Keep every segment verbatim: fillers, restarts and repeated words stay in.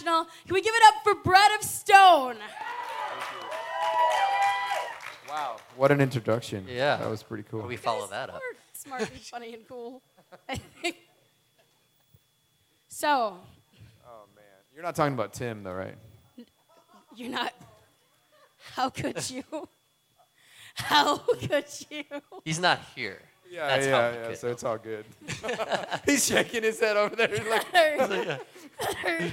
International. Can we give it up for Bread of Stone? Wow. What an introduction. Yeah. That was pretty cool. Well, we follow that smart, up. Smart and funny and cool. I think. So. Oh, man. You're not talking about Tim, though, right? You're not. How could you? How could you? He's not here. Yeah, That's yeah, yeah. Could. So it's all good. He's shaking his head over there. Like, so, yeah.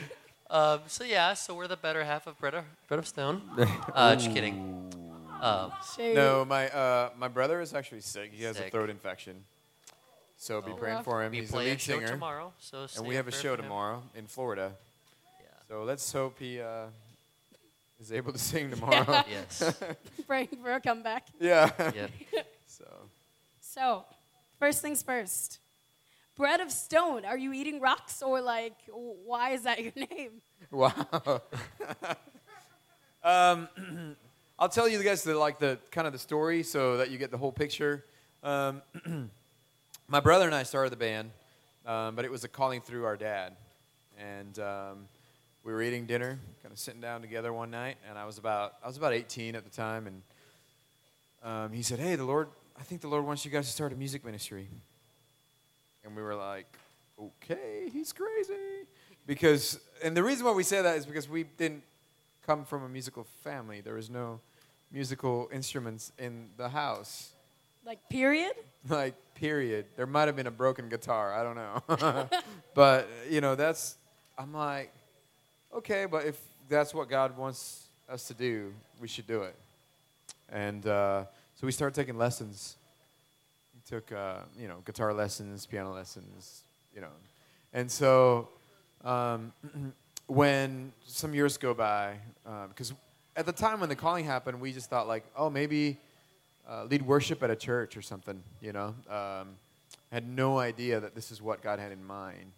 um, so, yeah, so we're the better half of Bread of, Bread of Stone. Uh, just kidding. Um, no, my uh, my brother is actually sick. He has sick. a throat infection, so oh, be praying for him. We He's the lead singer tomorrow, so and we have a show tomorrow in Florida. Yeah. So let's hope he uh, is able to sing tomorrow. Yeah. Yes. Praying for a comeback. Yeah. Yeah. so. So, first things first. Bread of Stone. Are you eating rocks or like? Why is that your name? Wow. um. I'll tell you guys the, like the kind of the story so that you get the whole picture. Um, my brother and I started the band, um, but it was a calling through our dad. And um, we were eating dinner, kind of sitting down together one night, and I was about I was about eighteen at the time, and um, he said, "Hey, the Lord, I think the Lord wants you guys to start a music ministry." And we were like, "Okay, he's crazy," because and the reason why we say that is because we didn't come from a musical family. There was no musical instruments in the house. Like, period? Like, period. There might have been a broken guitar. I don't know. But, you know, that's, I'm like, okay, but if that's what God wants us to do, we should do it. And uh, so we started taking lessons. We took, uh, you know, guitar lessons, piano lessons, you know. And so um, when some years go by, because um, at the time when the calling happened, we just thought like, oh, maybe uh, lead worship at a church or something, you know. Um, had no idea that this is what God had in mind.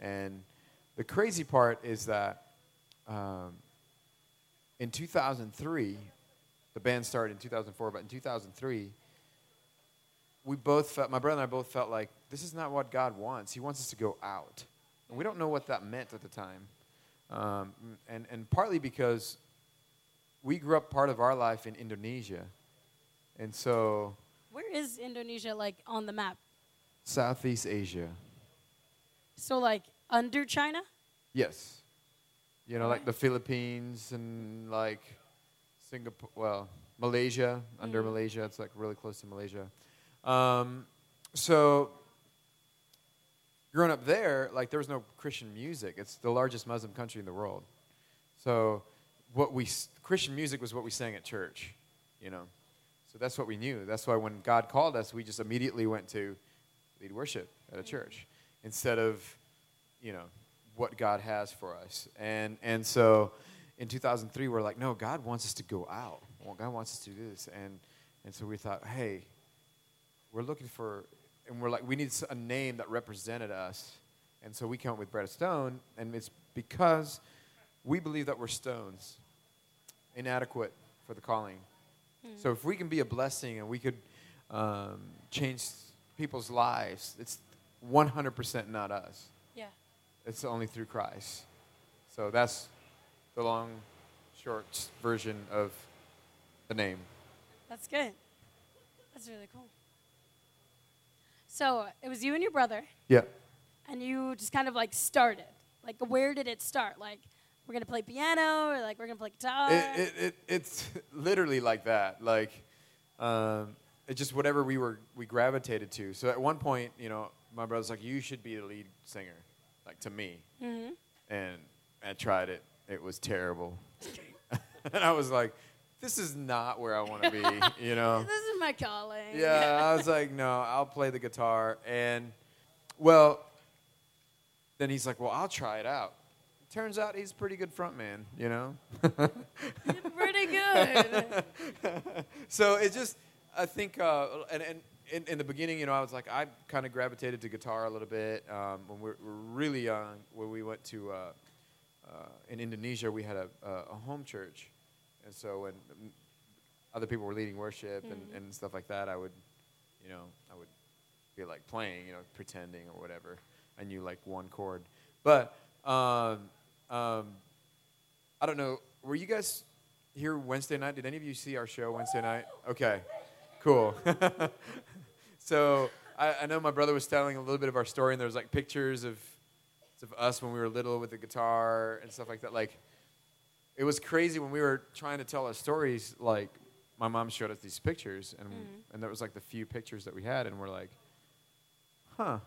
And the crazy part is that um, in two thousand three, the band started in two thousand four, but in two thousand three, we both felt, my brother and I both felt like, this is not what God wants. He wants us to go out. And we don't know what that meant at the time. Um, and, and partly because we grew up part of our life in Indonesia. And so... Where is Indonesia, like, on the map? Southeast Asia. So, like, under China? Yes. You know, okay. Like the Philippines and, like, Singapore, well, Malaysia, mm-hmm. under Malaysia. It's, like, really close to Malaysia. Um, so... Growing up there, like, there was no Christian music. It's the largest Muslim country in the world. So what we Christian music was what we sang at church, you know. So that's what we knew. That's why when God called us, we just immediately went to lead worship at a church instead of, you know, what God has for us. And and so in two thousand three, we're like, no, God wants us to go out. Well, God wants us to do this. And, and so we thought, hey, we're looking for... And we're like, we need a name that represented us. And so we came up with Bread of Stone. And it's because we believe that we're stones, inadequate for the calling. Mm. So if we can be a blessing and we could um, change people's lives, it's one hundred percent not us. Yeah. It's only through Christ. So that's the long, short version of the name. That's good. That's really cool. So it was you and your brother. Yeah. And you just kind of like started. Like, where did it start? Like, we're going to play piano or like we're going to play guitar? It, it, it, it's literally like that. Like, um, it's just whatever we were, we gravitated to. So at one point, you know, my brother's like, you should be the lead singer, like to me. Mm-hmm. And I tried it. It was terrible. And I was like, this is not where I want to be, you know. This is my calling. Yeah, I was like, no, I'll play the guitar. And, well, then he's like, well, I'll try it out. It turns out he's a pretty good front man, you know. Pretty good. So it just, I think, uh, and, and in, in the beginning, you know, I was like, I kind of gravitated to guitar a little bit. Um, when we were really young, when we went to, uh, uh, in Indonesia, we had a, a home church. And so when other people were leading worship and, mm-hmm. and stuff like that, I would, you know, I would be like playing, you know, pretending or whatever. I knew like one chord. But um, um, I don't know. Were you guys here Wednesday night? Did any of you see our show Wednesday night? Okay, cool. So I, I know my brother was telling a little bit of our story, and there was like pictures of of us when we were little with the guitar and stuff like that. Like, it was crazy when we were trying to tell our stories. Like, my mom showed us these pictures, and mm-hmm. and that was like the few pictures that we had, and we're like, huh.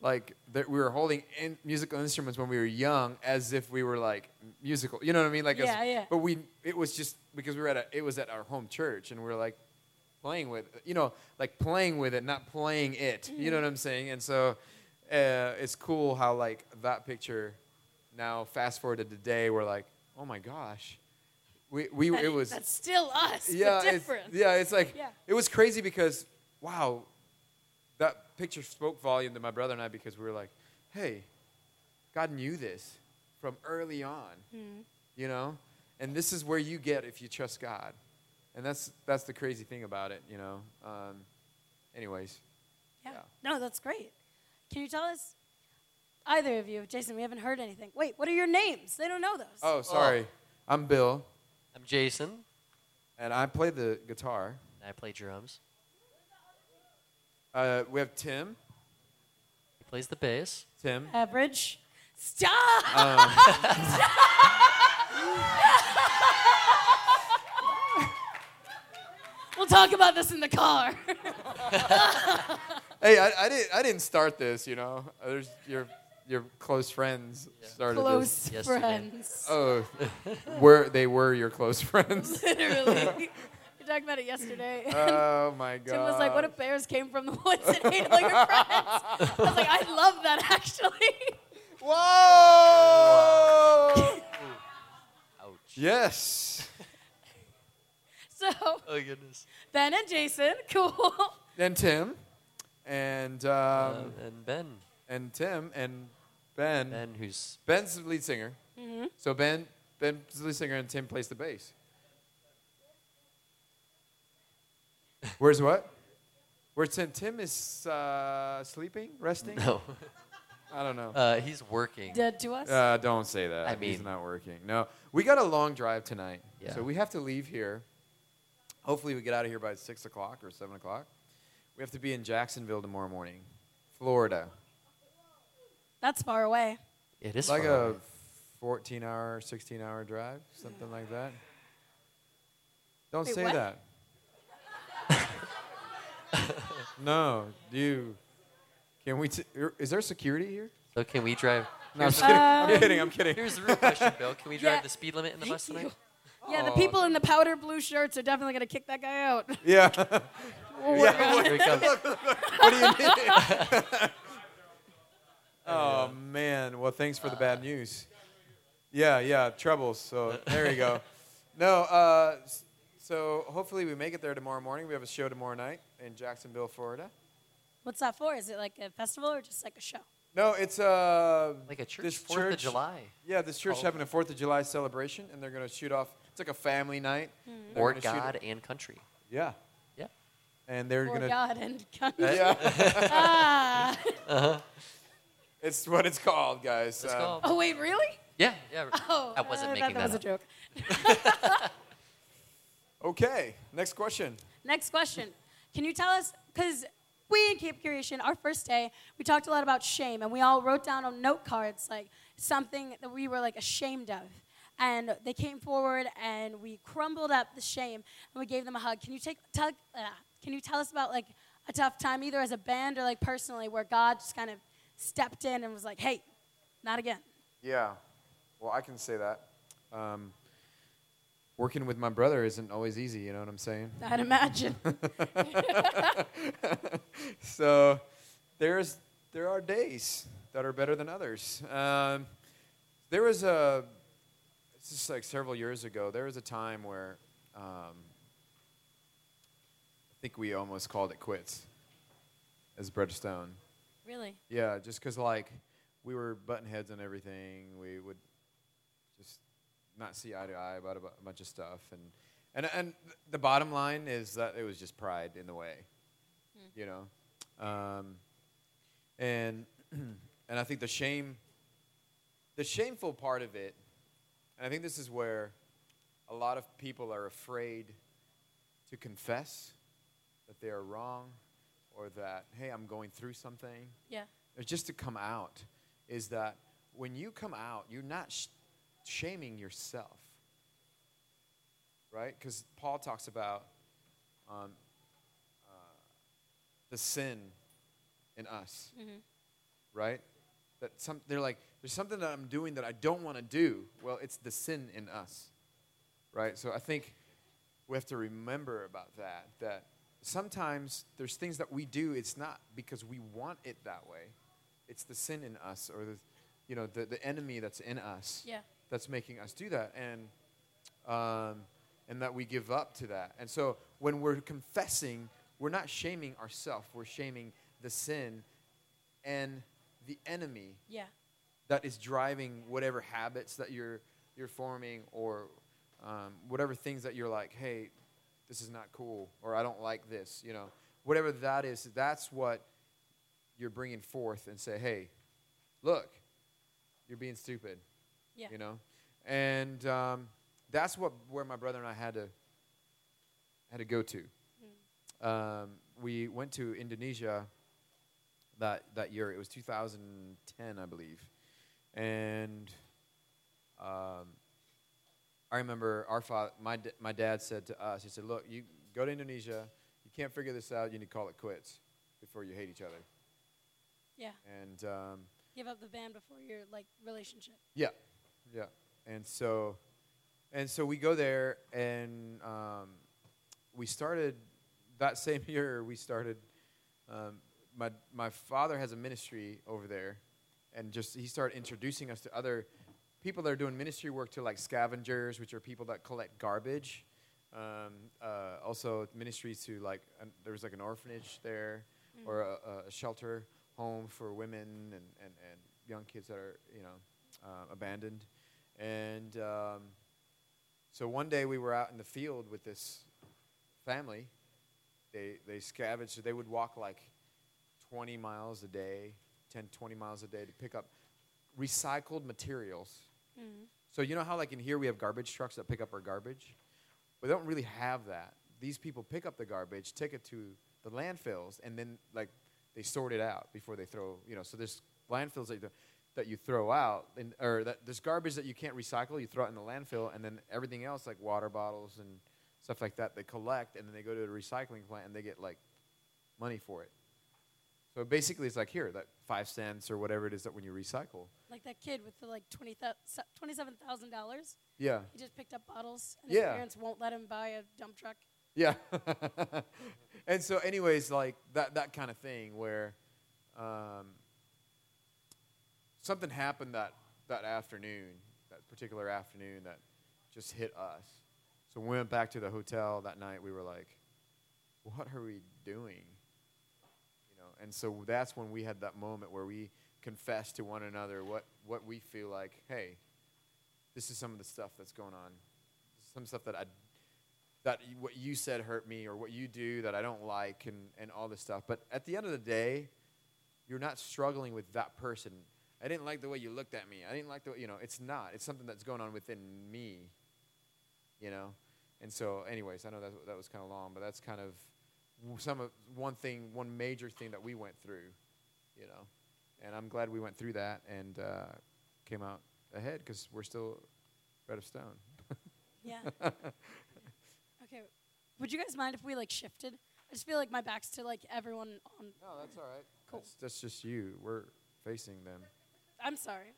Like, that we were holding in musical instruments when we were young, as if we were like musical. You know what I mean? Like, yeah, as, yeah. But we, it was just because we were at a, it was at our home church, and we were like playing with, you know, like playing with it, not playing it. Mm-hmm. You know what I'm saying? And so, uh, it's cool how like that picture. Now fast forward to today, we're like, oh my gosh, we we that, it was that's still us. Yeah, but different. It's, yeah. It's like yeah. It was crazy because wow. That picture spoke volume to my brother and I because we were like, hey, God knew this from early on, mm-hmm. you know? And this is where you get if you trust God. And that's that's the crazy thing about it, you know? Um, anyways. Yeah. yeah. No, that's great. Can you tell us, either of you, Jason, we haven't heard anything. Wait, what are your names? They don't know those. Oh, sorry. Oh. I'm Bill. I'm Jason. And I play the guitar. And I play drums. Uh, we have Tim. He plays the bass. Tim. Average. Stop! Um. Stop! We'll talk about this in the car. Hey, I, I didn't. I didn't start this. You know, there's your your close friends yeah. started close this. Close friends. Oh, were they were your close friends? Literally. We were talking about it yesterday. Oh, my God. Tim was like, what if bears came from the woods and ate all your friends? I was like, I love that, actually. Whoa! Ouch. Yes. So, oh, goodness. Ben and Jason, cool. And Tim. And, um, uh, and Ben. And Tim and Ben. Ben, who's? Ben's the lead singer. Mm-hmm. So, Ben, Ben's the lead singer, and Tim plays the bass. Where's what? Where's Tim? Tim is uh, sleeping, resting? No. I don't know. Uh, he's working. Dead to us? Uh, don't say that. I mean. He's not working. No. We got a long drive tonight. Yeah. So we have to leave here. Hopefully we get out of here by six o'clock or seven o'clock. We have to be in Jacksonville tomorrow morning, Florida. That's far away. It is like far away. Like a fourteen-hour, sixteen-hour drive, something like that. Don't Wait, say what? that. No, you. Can we? T- is there security here? So can we drive? No, I'm kidding. Um, I'm kidding. I'm kidding. Here's the real question, Bill. Can we drive yeah. the speed limit in the bus tonight? Yeah, oh. The people in the powder blue shirts are definitely gonna kick that guy out. Yeah. oh, yeah. What, here he comes. Look, look, look. What do you mean? Oh man. Well, thanks for the bad news. Yeah, yeah, troubles. So there you go. No. uh... So hopefully we make it there tomorrow morning. We have a show tomorrow night in Jacksonville, Florida. What's that for? Is it like a festival or just like a show? No, it's uh, like a church, this Fourth of July. Yeah, this church oh. having a Fourth of July celebration, and they're going to shoot off. It's like a family night. Mm-hmm. Or God and country. Yeah. Yeah. And they're going to. Or God and country. Yeah. ah. Uh-huh. It's what it's called, guys. It's um, called. Oh, wait, really? Yeah. yeah. Oh, I wasn't uh, making that up. That was a joke. Okay, next question. Next question. Can you tell us, because we in Camp Creation, our first day, we talked a lot about shame, and we all wrote down on note cards, like, something that we were, like, ashamed of. And they came forward, and we crumbled up the shame, and we gave them a hug. Can you take, tug, uh, can you tell us about, like, a tough time, either as a band or, like, personally, where God just kind of stepped in and was like, hey, not again? Yeah. Well, I can say that. Um Working with my brother isn't always easy, you know what I'm saying? I'd imagine. So there's there are days that are better than others. Um, there was a, it's just like several years ago, there was a time where um, I think we almost called it quits as Bread of Stone. Really? Yeah, just because like we were butting heads on everything. We would just not see eye to eye about a bunch of stuff. And, and and the bottom line is that it was just pride in the way, mm. you know? Um, and and I think the shame, the shameful part of it And I think this is where a lot of people are afraid to confess that they are wrong or that, hey, I'm going through something. Yeah. Or just to come out is that when you come out, you're not sh- shaming yourself, right? Because Paul talks about um, uh, the sin in us, mm-hmm. right? That some they're like, there's something that I'm doing that I don't want to do. Well, it's the sin in us, right? So I think we have to remember about that, that sometimes there's things that we do, it's not because we want it that way. It's the sin in us or the, you know, the, the enemy that's in us yeah. that's making us do that. And um, and that we give up to that. And so when we're confessing, we're not shaming ourselves. We're shaming the sin and the enemy yeah. that is driving whatever habits that you're you're forming or um, whatever things that you're like, hey, this is not cool, or I don't like this, you know. Whatever that is, that's what you're bringing forth and say, hey, look, you're being stupid, yeah. you know. And um, that's what where my brother and I had to had to go to. Mm. Um, we went to Indonesia that that year. It was two thousand ten, I believe. And um, I remember our father, my d- my dad said to us, he said, look, you go to Indonesia, you can't figure this out, you need to call it quits before you hate each other. Yeah. And um, give up the van before your like relationship. Yeah, yeah. And so, and so we go there, and um, we started that same year. We started. Um, my my father has a ministry over there, and just he started introducing us to other people that are doing ministry work to like scavengers, which are people that collect garbage. Um, uh, also, ministries to like an, there was like an orphanage there, mm-hmm. or a, a shelter home for women and, and, and young kids that are you know uh, abandoned. And um, so one day we were out in the field with this family. They they scavenged. So they would walk like twenty miles a day, ten, twenty miles a day to pick up recycled materials. Mm. So you know how like in here we have garbage trucks that pick up our garbage? We don't really have that. These people pick up the garbage, take it to the landfills, and then like they sort it out before they throw, you know, so there's landfills that you, that you throw out, and, or that there's garbage that you can't recycle, you throw it in the landfill, and then everything else like water bottles and stuff like that, they collect, and then they go to a recycling plant, and they get like money for it. So basically it's like here, that five cents or whatever it is that when you recycle. Like that kid with the like twenty-seven thousand dollars. Yeah. He just picked up bottles, and his yeah. parents won't let him buy a dump truck. Yeah. And so anyways, like that, that kind of thing where um, something happened that, that afternoon, that particular afternoon that just hit us. So we went back to the hotel that night. We were like, what are we doing? You know. And so that's when we had that moment where we confessed to one another what, what we feel like, hey, this is some of the stuff that's going on, some stuff that I that what you said hurt me or what you do that I don't like and, and all this stuff. But at the end of the day, you're not struggling with that person. I didn't like the way you looked at me. I didn't like the way, you know, it's not. It's something that's going on within me, you know. And so anyways, I know that, that was kind of long, but that's kind of some of one thing, one major thing that we went through, you know. And I'm glad we went through that and uh, came out ahead because we're still Bread of Stone. Yeah. Okay, would you guys mind if we like shifted? I just feel like my back's to like everyone on. No, that's all right. Cool. That's, that's just you. We're facing them. I'm sorry.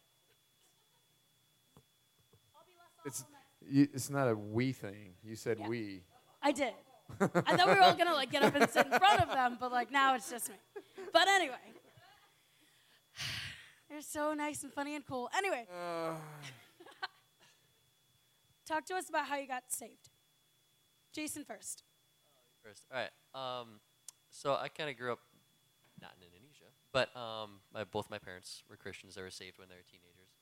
I'll be less it's you, it's not a we thing. You said yeah. we. I did. I thought we were all gonna like get up and sit in front of them, but like now it's just me. But anyway, they're so nice and funny and cool. Anyway, uh. Talk to us about how you got saved. Jason first. Uh, first, all right. Um, so I kind of grew up, not in Indonesia, but um, my, both my parents were Christians. They were saved when they were teenagers.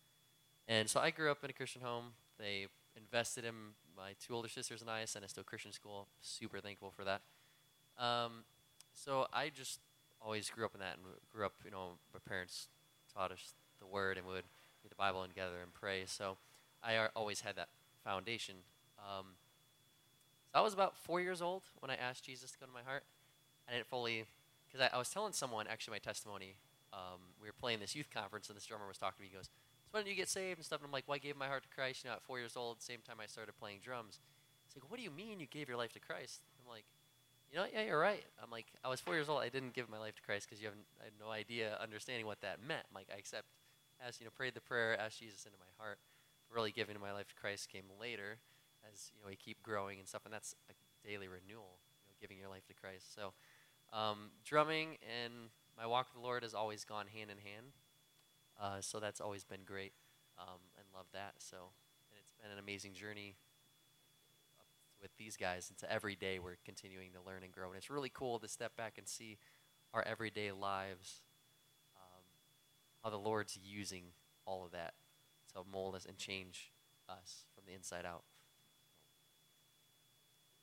And so I grew up in a Christian home. They invested in my two older sisters and I, sent us to a Christian school. Super thankful for that. Um, so I just always grew up in that and grew up, you know, my parents taught us the word and we would read the Bible and gather and pray. So I always had that foundation. Um, so I was about four years old when I asked Jesus to come to my heart. I didn't fully, because I, I was telling someone, actually my testimony, um, we were playing this youth conference and this drummer was talking to me, he goes, so when did you get saved and stuff? And I'm like, well, I gave my heart to Christ, you know, at four years old, same time I started playing drums. He's like, what do you mean you gave your life to Christ? I'm like, you know, yeah, you're right. I'm like, I was four years old, I didn't give my life to Christ because you haven't, I had no idea understanding what that meant. I'm like, I accept, asked, you know, prayed the prayer, asked Jesus into my heart. Really giving my life to Christ came later as, you know, we keep growing and stuff, and that's a daily renewal, you know, giving your life to Christ. So um, drumming and my walk with the Lord has always gone hand in hand, uh, so that's always been great, um, and love that. So and it's been an amazing journey with these guys, and to every day we're continuing to learn and grow, and it's really cool to step back and see our everyday lives, um, how the Lord's using all of that to mold us and change us from the inside out.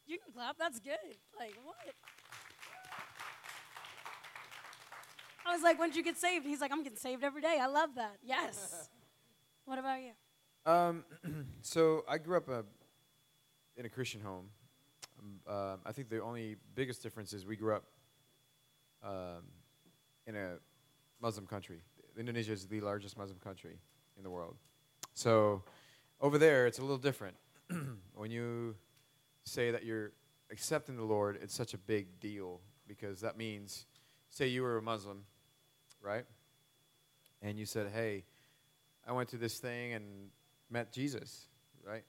You can clap, that's good. Like, what? I was like, when did you get saved? He's like, I'm getting saved every day. I love that. Yes. What about you? Um, so I grew up a, in a Christian home. Um, uh, I think the only biggest difference is we grew up um, in a Muslim country. Indonesia is the largest Muslim country in the world. So over there, it's a little different. When you say that you're accepting the Lord, it's such a big deal, because that means, say you were a Muslim, right? And you said, hey, I went to this thing and met Jesus, right?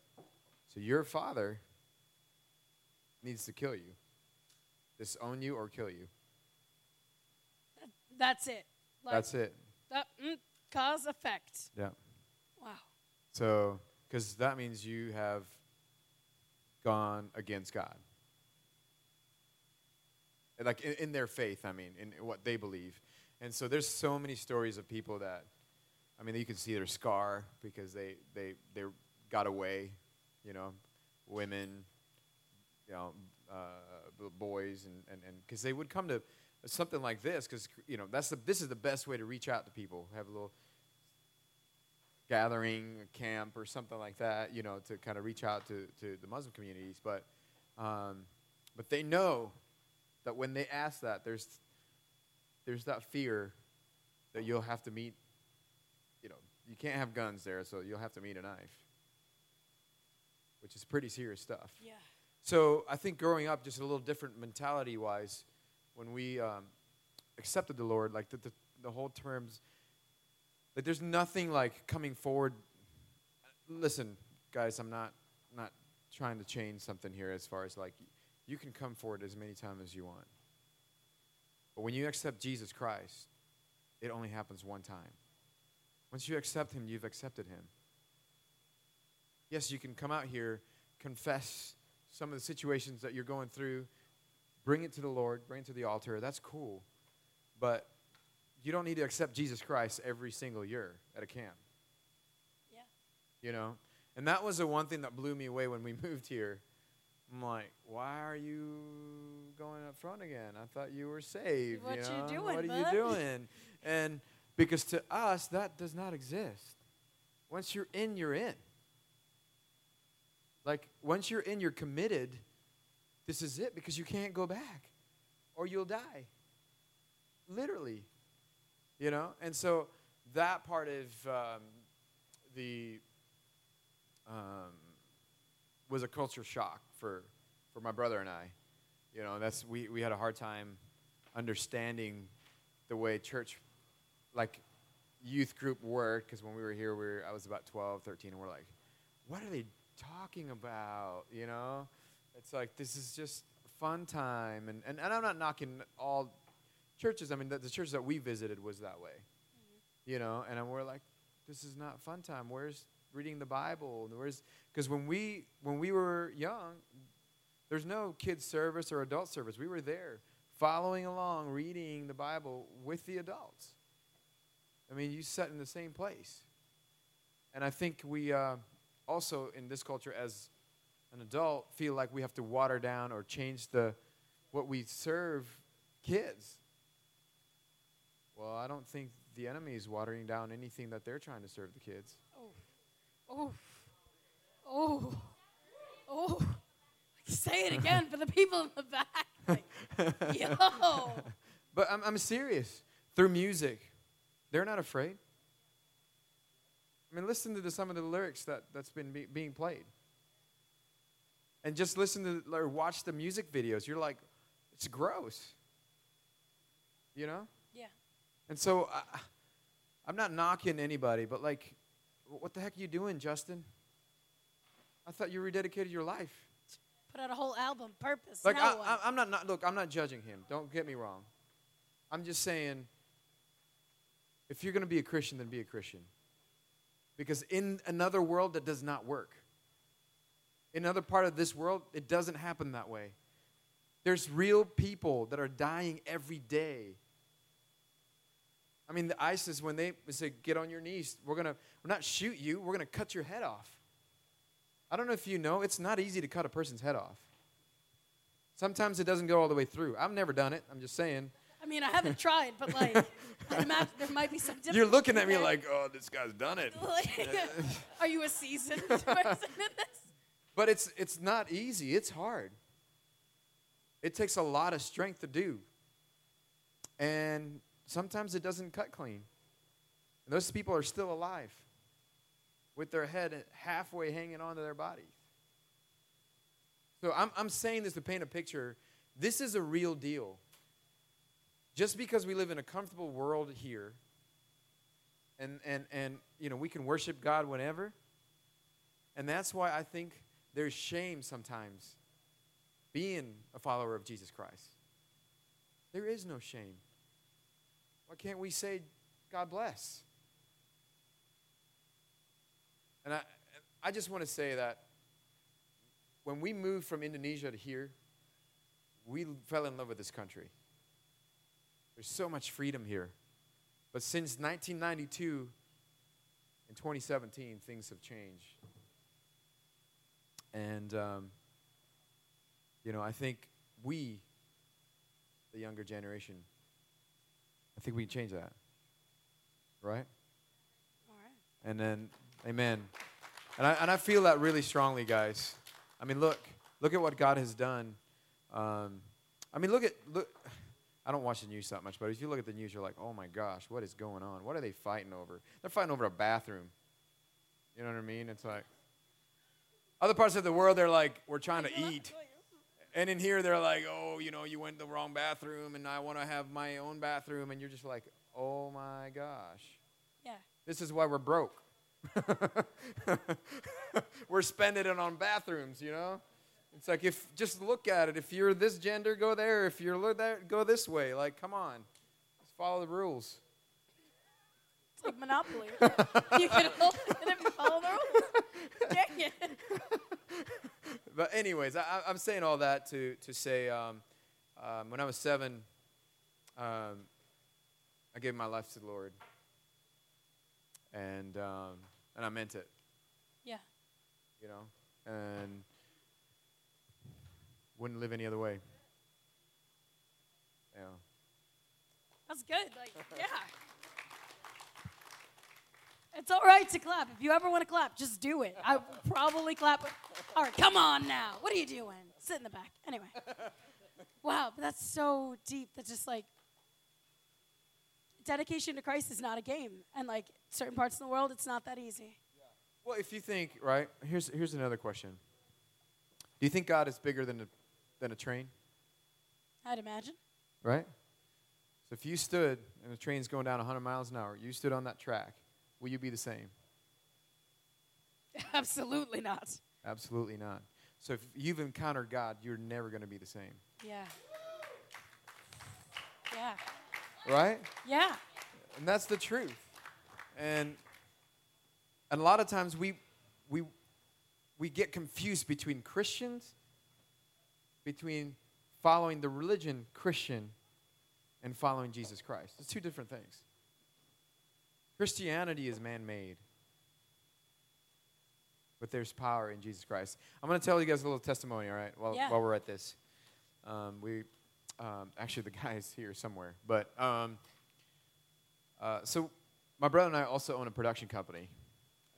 So your father needs to kill you, disown you or kill you. That's it. Like, that's it. That, mm, cause, effect. Yeah. Wow. So, because that means you have gone against God. Like, in, in their faith, I mean, in what they believe. And so there's so many stories of people that, I mean, you can see their scar because they, they, they got away, you know, women, you know, uh, boys, and and and, because they would come to something like this, because, you know, that's the, this is the best way to reach out to people. Have a little gathering, a camp, or something like that, you know, to kind of reach out to, to the Muslim communities. But um, but they know that when they ask that, there's there's that fear that you'll have to meet, you know, you can't have guns there, so you'll have to meet a knife, which is pretty serious stuff. Yeah. So I think growing up, just a little different mentality-wise, when we um, accepted the Lord, like the, the, the whole terms, like there's nothing like coming forward. Listen, guys, I'm not not trying to change something here as far as like, you can come forward as many times as you want. But when you accept Jesus Christ, it only happens one time. Once you accept him, you've accepted him. Yes, you can come out here, confess some of the situations that you're going through, bring it to the Lord, bring it to the altar. That's cool. But you don't need to accept Jesus Christ every single year at a camp. Yeah. You know? And that was the one thing that blew me away when we moved here. I'm like, why are you going up front again? I thought you were saved. What you, know? you doing, What are bud? you doing? And because to us, that does not exist. Once you're in, you're in. Like, once you're in, you're committed. This is it, because you can't go back or you'll die. Literally. You know? And so that part of um, the um, was a culture shock for, for my brother and I. You know, that's we, we had a hard time understanding the way church, like youth group worked, because when we were here, we were, I was about twelve, thirteen, and we're like, what are they talking about, you know? It's like, this is just fun time. And, and, and I'm not knocking all churches. I mean, the, the church that we visited was that way, mm-hmm. you know? And we're like, this is not fun time. Where's reading the Bible? Where's, because when we, when we were young, there's no kids service or adult service. We were there following along, reading the Bible with the adults. I mean, you sat in the same place. And I think we uh, also, in this culture, as an adult, feel like we have to water down or change the what we serve kids. Well, I don't think the enemy is watering down anything that they're trying to serve the kids. Oh, oh, say it again for the people in the back. Like, yo. But I'm, I'm serious. Through music, they're not afraid. I mean, listen to the, some of the lyrics that, that's been be, being played. And just listen to or watch the music videos. You're like, it's gross. You know? Yeah. And so I, I'm not knocking anybody, but like, what the heck are you doing, Justin? I thought you rededicated your life. Put out a whole album, Purpose. Like I, I, I'm not, not, look, I'm not judging him. Don't get me wrong. I'm just saying, if you're going to be a Christian, then be a Christian. Because in another world, that does not work. In another part of this world, it doesn't happen that way. There's real people that are dying every day. I mean, the ISIS, when they say, get on your knees, we're going to, we're not shoot you, we're going to cut your head off. I don't know if you know, it's not easy to cut a person's head off. Sometimes it doesn't go all the way through. I've never done it, I'm just saying. I mean, I haven't tried, but like, I imagine there might be some difference. You're looking at me there. Like, oh, this guy's done it. Are you a seasoned person in this? But it's it's not easy. It's hard. It takes a lot of strength to do. And sometimes it doesn't cut clean. And those people are still alive with their head halfway hanging onto their body. So I'm I'm saying this to paint a picture. This is a real deal. Just because we live in a comfortable world here and, and, and you know, we can worship God whenever, and that's why I think there's shame sometimes being a follower of Jesus Christ. There is no shame. Why can't we say, God bless? And I, I just want to say that when we moved from Indonesia to here, we fell in love with this country. There's so much freedom here. But since nineteen ninety-two and twenty seventeen, things have changed. And, um, you know, I think we, the younger generation, I think we can change that. Right? All right. And then, amen. And I, and I feel that really strongly, guys. I mean, look. Look at what God has done. Um, I mean, look at... look. I don't watch the news that much, but if you look at the news, you're like, oh, my gosh, what is going on? What are they fighting over? They're fighting over a bathroom. You know what I mean? It's like other parts of the world, they're like, we're trying to eat. And in here, they're like, oh, you know, you went to the wrong bathroom, and I want to have my own bathroom. And you're just like, oh, my gosh. Yeah. This is why we're broke. We're spending it on bathrooms, you know? It's like, if just look at it. If you're this gender, go there. If you're that, go this way. Like, come on. Just follow the rules. It's like Monopoly. You can and follow the rules. Dang it. But anyways, I, I'm saying all that to, to say um, um, when I was seven, um, I gave my life to the Lord. And, um, and I meant it. Yeah. You know? And... wouldn't live any other way. Yeah. That's good. Like, yeah. It's all right to clap. If you ever want to clap, just do it. I will probably clap. All right, come on now. What are you doing? Sit in the back. Anyway. Wow, but that's so deep. That's just like, dedication to Christ is not a game. And like certain parts of the world, it's not that easy. Yeah. Well, if you think, right, here's here's another question. Do you think God is bigger than the than a train? I'd imagine. Right? So if you stood, and the train's going down one hundred miles an hour, you stood on that track, will you be the same? Absolutely not. Absolutely not. So if you've encountered God, you're never going to be the same. Yeah. Yeah. Right? Yeah. And that's the truth. And, and a lot of times we we we get confused between Christians, between following the religion Christian and following Jesus Christ. It's two different things. Christianity is man-made, but there's power in Jesus Christ. I'm going to tell you guys a little testimony, all right, while, yeah. while we're at this. Um, we um, actually, the guy is here somewhere. But um, uh, so my brother and I also own a production company.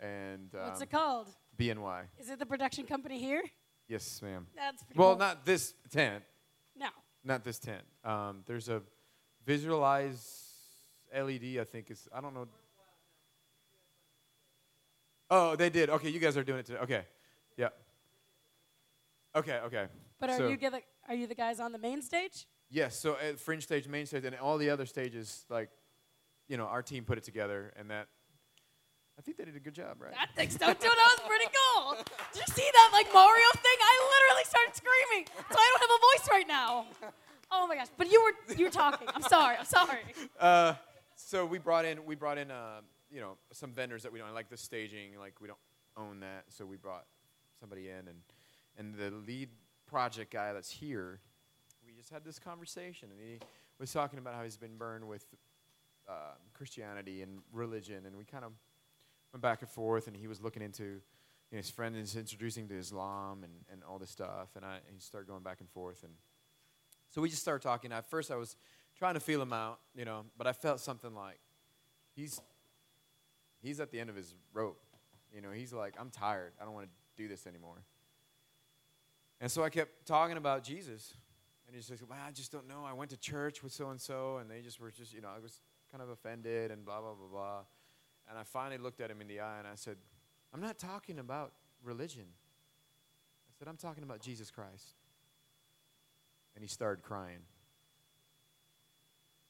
And um, what's it called? B N Y. Is it the production company here? Yes, ma'am. That's pretty well, cool. Not this tent. No. Not this tent. Um, there's a visualized L E D, I think. It's, I don't know. Oh, they did. Okay, you guys are doing it today. Okay. Yeah. Okay, okay. But are, so, you, the, are you the guys on the main stage? Yes, so at fringe stage, main stage, and all the other stages, like, you know, our team put it together, and that, I think they did a good job, right? I think so, too. That was pretty cool. Did you see that, like, Mario thing? I literally started screaming, so I don't have a voice right now. Oh, my gosh. But you were you were talking. I'm sorry. I'm sorry. Uh, so we brought in, we brought in uh, you know, some vendors that we don't like, the staging. Like, we don't own that, so we brought somebody in, and and the lead project guy that's here, we just had this conversation, and he was talking about how he's been burned with uh, Christianity and religion, and we kind of went back and forth, and he was looking into, you know, his friend is introducing to Islam and, and all this stuff, and I and he started going back and forth, and so we just started talking. At first, I was trying to feel him out, you know, but I felt something like he's he's at the end of his rope, you know. He's like, I'm tired. I don't want to do this anymore. And so I kept talking about Jesus, and he's like, well, I just don't know. I went to church with so-and-so, and they just were just, you know, I was kind of offended and blah, blah, blah, blah. And I finally looked at him in the eye, and I said, I'm not talking about religion. I said, I'm talking about Jesus Christ. And he started crying.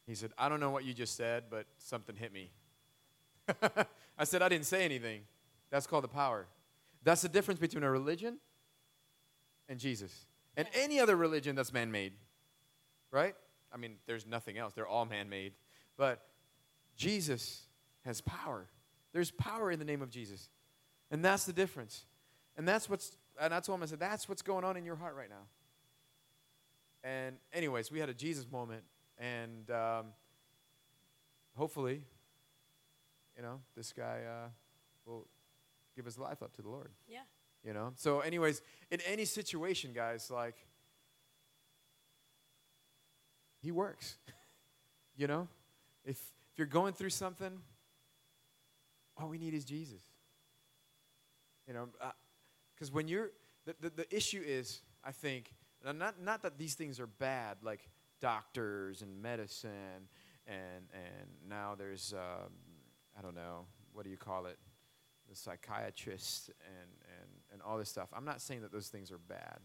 He said, I don't know what you just said, but something hit me. I said, I didn't say anything. That's called the power. That's the difference between a religion and Jesus. And any other religion that's man-made, right? I mean, there's nothing else. They're all man-made. But Jesus has power. There's power in the name of Jesus. And that's the difference. And that's what's, and I told him, I said, that's what's going on in your heart right now. And anyways, we had a Jesus moment. And um, hopefully, you know, this guy uh, will give his life up to the Lord. Yeah. You know, so anyways, in any situation, guys, like, he works, you know, if if you're going through something, all we need is Jesus, you know, because uh, when you're, the, the, the issue is, I think, and not, not that these things are bad, like doctors and medicine, and, and now there's, um, I don't know, what do you call it? The psychiatrists and, and, and all this stuff. I'm not saying that those things are bad.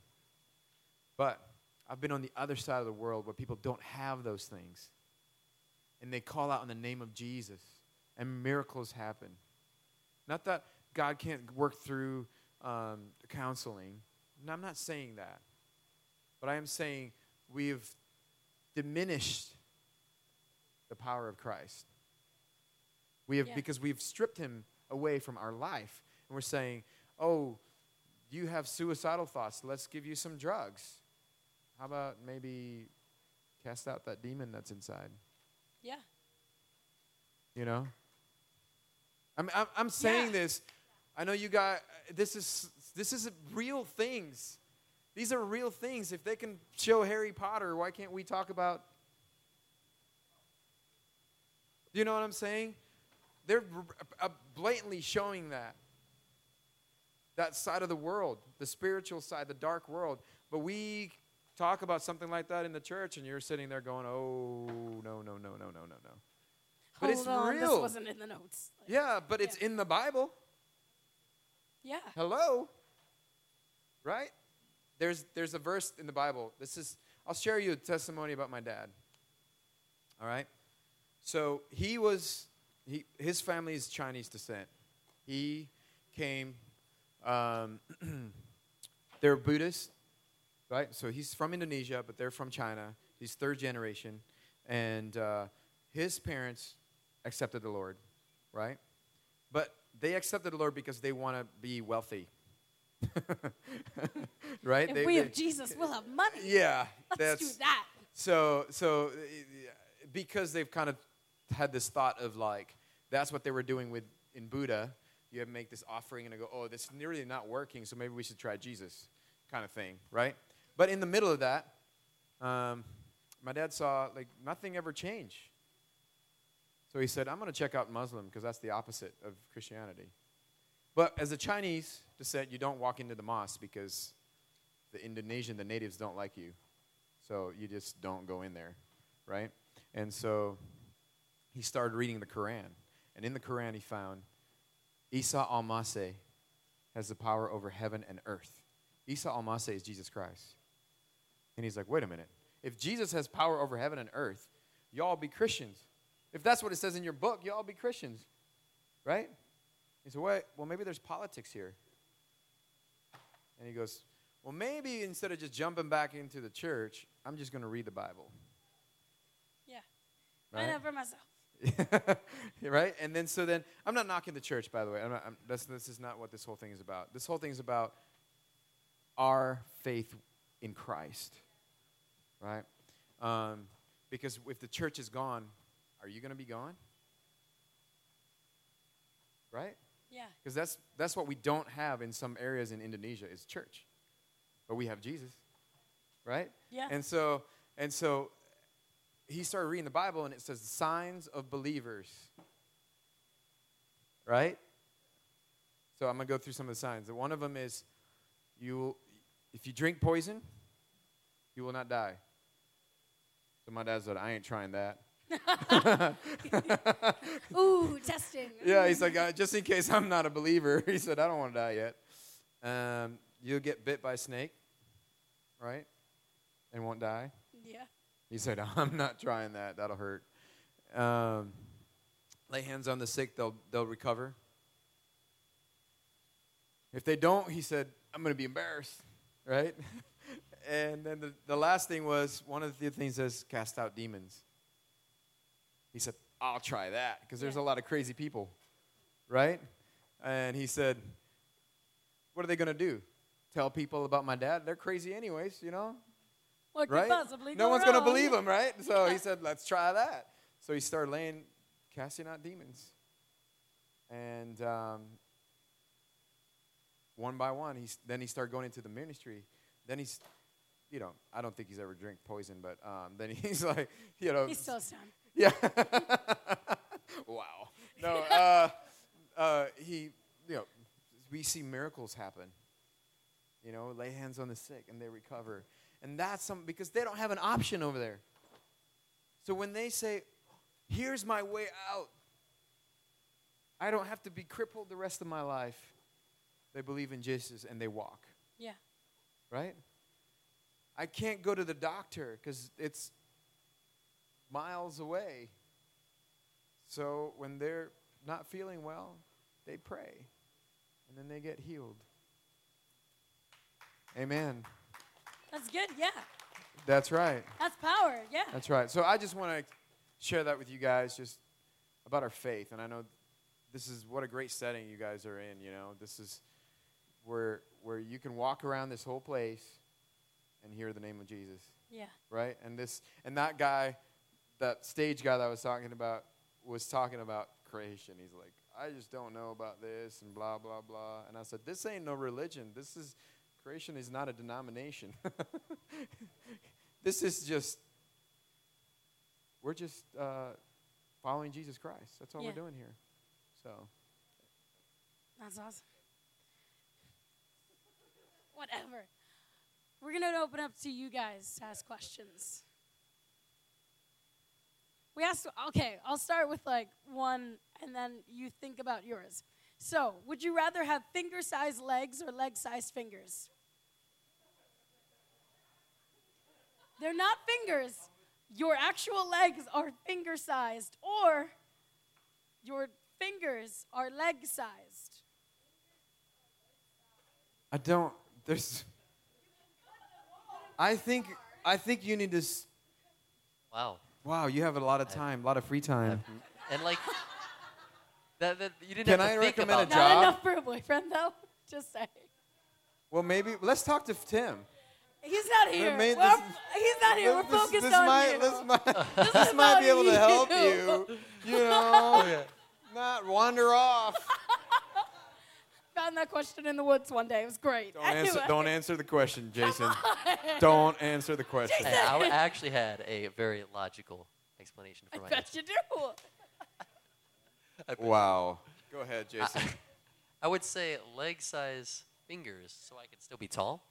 But I've been on the other side of the world where people don't have those things. And they call out in the name of Jesus. And miracles happen. Not that God can't work through um, counseling. No, I'm not saying that. But I am saying we have diminished the power of Christ. We have, yeah. Because we've stripped him away from our life, and we're saying, oh, you have suicidal thoughts, let's give you some drugs. How about maybe cast out that demon that's inside? Yeah. You know, I'm I'm, I'm saying yeah. this, I know you guys, this is this is real things. These are real things. If they can show Harry Potter, why can't we talk about, you know what I'm saying? They're blatantly showing that, that side of the world, the spiritual side, the dark world. But we talk about something like that in the church, and you're sitting there going, oh, no, no, no, no, no, no, no. But it's real. This wasn't in the notes. Like, yeah, but yeah. It's in the Bible. Yeah. Hello? Right? There's, there's a verse in the Bible. This is, I'll share you a testimony about my dad. All right? So he was... He, his family is Chinese descent. He came, um, they're Buddhist, right? So he's from Indonesia, but they're from China. He's third generation. And uh, his parents accepted the Lord, right? But they accepted the Lord because they want to be wealthy, right? If they, we they, have Jesus, we'll have money. Yeah. Let's do that. So, so because they've kind of had this thought of like, that's what they were doing with in Buddha. You have to make this offering and I go, oh, this is really not working, so maybe we should try Jesus kind of thing, right? But in the middle of that, um, my dad saw, like, nothing ever changed. So he said, I'm going to check out Muslim because that's the opposite of Christianity. But as a Chinese descent, you don't walk into the mosque because the Indonesian, the natives don't like you. So you just don't go in there, right? And so he started reading the Quran. And in the Quran he found Isa al-Masih has the power over heaven and earth. Isa al-Masih is Jesus Christ. And he's like, wait a minute. If Jesus has power over heaven and earth, y'all be Christians. If that's what it says in your book, y'all be Christians, right? He said, wait, well, maybe there's politics here. And he goes, well, maybe instead of just jumping back into the church, I'm just going to read the Bible. Yeah. Right? I know for myself. Right? And then so then, I'm not knocking the church, by the way. I'm not, I'm, that's, this is not what this whole thing is about. This whole thing is about our faith in Christ, right? Um, because if the church is gone, are you going to be gone? Right? Yeah. Because that's that's what we don't have in some areas in Indonesia is church, but we have Jesus, right? Yeah. And so and so, he started reading the Bible, and it says the signs of believers, right? So I'm gonna go through some of the signs. One of them is you, if you drink poison, you will not die. So my dad said, I ain't trying that. Ooh, testing. Yeah, he's like, just in case I'm not a believer, he said, I don't want to die yet. Um, you'll get bit by a snake, right? And won't die. Yeah. He said, I'm not trying that. That'll hurt. Um, lay hands on the sick, they'll they'll recover. If they don't, he said, I'm going to be embarrassed, right? And then the, the last thing was, one of the things is cast out demons. He said, I'll try that, because there's yeah. a lot of crazy people, right? And he said, what are they going to do? Tell people about my dad? They're crazy anyways, you know? What could right? possibly go No one's going to believe him, right? So yeah. he said, let's try that. So he started laying, casting out demons. And um, one by one, he, then he started going into the ministry. Then he's, you know, I don't think he's ever drank poison, but um, then he's like, you know. He's so stunned. Yeah. Wow. No, uh, uh, he, you know, we see miracles happen. You know, lay hands on the sick and they recover. And that's something, because they don't have an option over there. So when they say, here's my way out. I don't have to be crippled the rest of my life. They believe in Jesus and they walk. Yeah. Right? I can't go to the doctor because it's miles away. So when they're not feeling well, they pray. And then they get healed. Amen. That's good, yeah. That's right. That's power, yeah. That's right. So I just want to share that with you guys, just about our faith. And I know this is what a great setting you guys are in, you know. This is where where you can walk around this whole place and hear the name of Jesus. Yeah. Right? And this and that guy, that stage guy that I was talking about, was talking about creation. He's like, I just don't know about this and blah, blah, blah. And I said, this ain't no religion. This is... Creation is not a denomination. This is just, we're just uh, following Jesus Christ. That's all yeah. we're doing here. So. That's awesome. Whatever. We're going to open up to you guys to ask questions. We asked, okay, I'll start with like one and then you think about yours. So, would you rather have finger-sized legs or leg-sized fingers? They're not fingers. Your actual legs are finger-sized, or your fingers are leg-sized. I don't. There's. I think. I think you need to. S- wow. Wow, you have a lot of time, a lot of free time. And like. That, that you didn't Can have to I think recommend about. A job? Not enough for a boyfriend, though. Just saying. Well, maybe let's talk to Tim. He's not here. I mean, this, he's not here. This, We're focused this, this on might, you. This might, this might be able you. to help you. You know, not wander off. Found that question in the woods one day. It was great. Don't, anyway. answer, don't answer the question, Jason. Don't answer the question. Hey, I actually had a very logical explanation for I my bet answer. You do. Wow. Go ahead, Jason. I, I would say leg-size fingers so I could still be tall.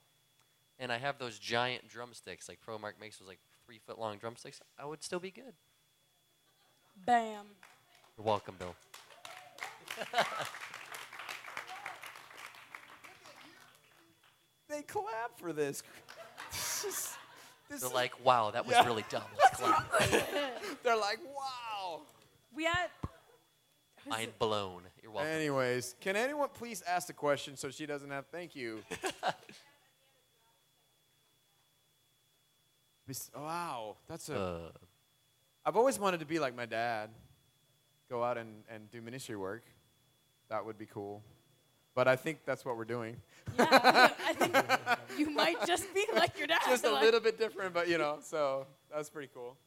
and I have those giant drumsticks, like Pro Mark makes those like three foot long drumsticks, I would still be good. Bam. You're welcome, Bill. They clap for this. Just, this They're like, wow, that was yeah. really dumb. Let's clap. They're like, wow. We had... Mind blown. You're welcome. Anyways, can anyone please ask the question so she doesn't have... Thank you. Wow, that's a... Uh, I've always wanted to be like my dad. Go out and, and do ministry work. That would be cool. But I think that's what we're doing. Yeah, I think you might just be like your dad. Just a little bit different, but, you know, so that's pretty cool.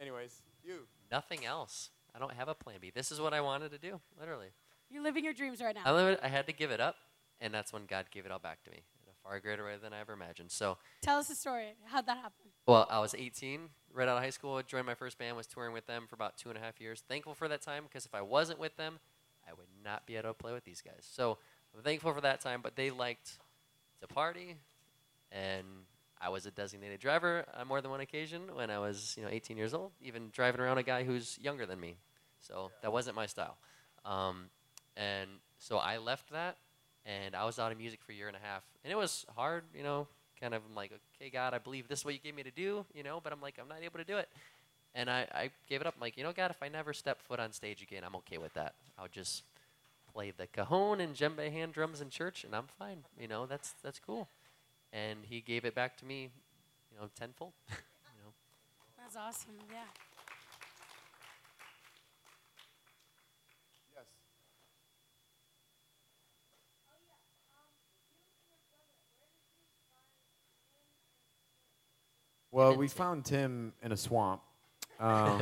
Anyways, you. Nothing else. I don't have a plan B. This is what I wanted to do, literally. You're living your dreams right now. I, lived, I had to give it up, and that's when God gave it all back to me in a far greater way than I ever imagined. So, tell us the story. How'd that happen? Well, I was eighteen, right out of high school. I joined my first band, was touring with them for about two and a half years. Thankful for that time, because if I wasn't with them, I would not be able to play with these guys. So I'm thankful for that time, but they liked to party, and I was a designated driver on more than one occasion when I was, you know, eighteen years old, even driving around a guy who's younger than me. So yeah. That wasn't my style. Um, and so I left that, and I was out of music for a year and a half. And it was hard, you know, kind of like, okay, God, I believe this is what you gave me to do, you know, but I'm like, I'm not able to do it. And I, I gave it up. I'm like, you know, God, if I never step foot on stage again, I'm okay with that. I'll just play the cajon and djembe hand drums in church, and I'm fine. You know, that's that's cool. And he gave it back to me, you know, tenfold. You know. That's awesome, yeah. Yes. Well, we found Tim in a swamp. Um,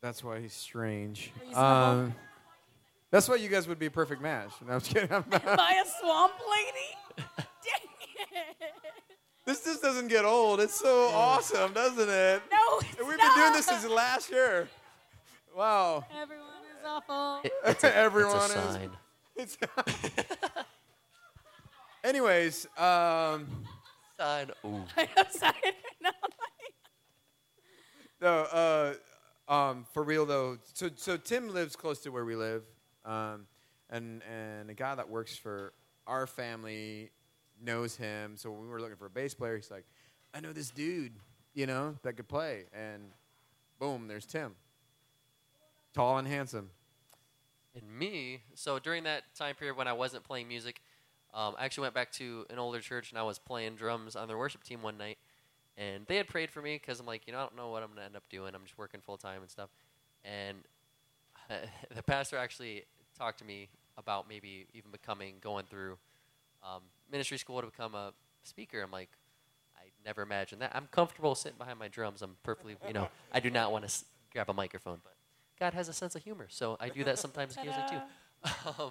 that's why he's strange. Um, that's why you guys would be a perfect match. No, I'm just kidding. I'm not. By a swamp lady? Dang it. This just doesn't get old. It's so awesome, doesn't it? No, it's We've not. been doing this since last year. Wow. Everyone is awful. It, it's a, Everyone it's a is. Sign. It's Anyways. Um, sign. Ooh. I know, sign. No. No, uh, um, for real though. So, so Tim lives close to where we live, um, and and a guy that works for our family knows him. So when we were looking for a bass player, he's like, "I know this dude, you know, that could play." And boom, there's Tim, tall and handsome. And me. So during that time period when I wasn't playing music, um, I actually went back to an older church and I was playing drums on their worship team one night. And they had prayed for me because I'm like, you know, I don't know what I'm going to end up doing. I'm just working full time and stuff. And uh, the pastor actually talked to me about maybe even becoming, going through um, ministry school to become a speaker. I'm like, I never imagined that. I'm comfortable sitting behind my drums. I'm perfectly, you know, I do not want to s- grab a microphone. But God has a sense of humor. So I do that sometimes occasionally too. um,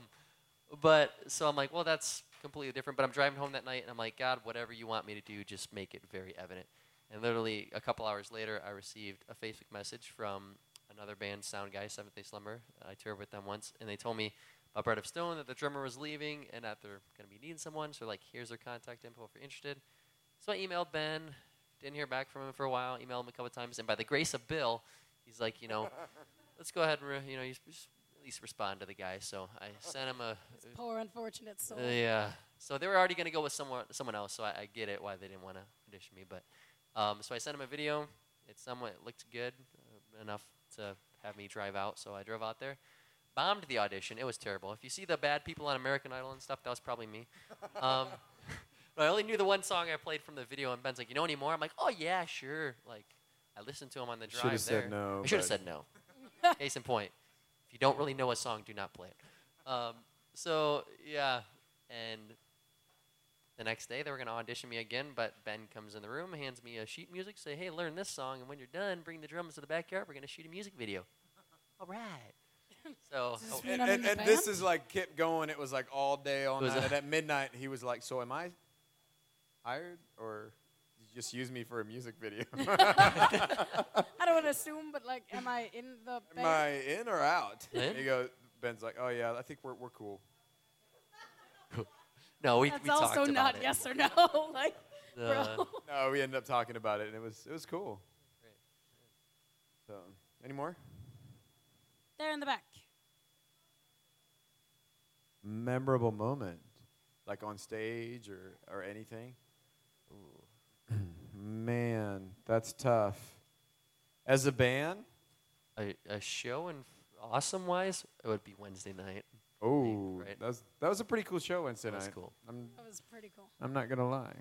but so I'm like, well, that's completely different. But I'm driving home that night, and I'm like, God, whatever you want me to do, just make it very evident. And literally a couple hours later, I received a Facebook message from another band, Sound Guy, Seventh Day Slumber. I toured with them once, and they told me about Bread of Stone, that the drummer was leaving, and that they're going to be needing someone. So like, here's their contact info if you're interested. So I emailed Ben, didn't hear back from him for a while, emailed him a couple times, and by the grace of Bill, he's like, you know, let's go ahead and, re- you know, you just respond to the guy. So I sent him a... This poor, unfortunate soul. Uh, yeah. So they were already going to go with someone someone else, so I, I get it why they didn't want to audition me. But um, so I sent him a video. It somewhat looked good, uh, enough to have me drive out. So I drove out there, bombed the audition. It was terrible. If you see the bad people on American Idol and stuff, that was probably me. Um, but I only knew the one song I played from the video, and Ben's like, you know any more? I'm like, oh, yeah, sure. Like, I listened to him on the drive there. Should have said no. I should have said no. Case in point. If you don't really know a song, do not play it. Um, so, yeah. And the next day, they were going to audition me again, but Ben comes in the room, hands me a sheet music, say, hey, learn this song, and when you're done, bring the drums to the backyard. We're going to shoot a music video. All right. So, oh. And, and, and this is like kept going. It was like all day, all night. And at midnight, he was like, so am I hired, or did you just use me for a music video? I don't assume, but like, am I in the band? Am I in or out? He goes, Ben's like, oh yeah, I think we're we're cool. No, we, That's we talked about it. That's also not yes or no. Like, uh, bro. No, we ended up talking about it, and it was it was cool. Great. So, any more? There in the back. Memorable moment, like on stage or or anything. Ooh. Man, that's tough. As a band, a a show in awesome wise, it would be Wednesday night. Oh, right? that was that was a pretty cool show Wednesday night. That was cool. I'm, that was pretty cool. I'm not gonna lie.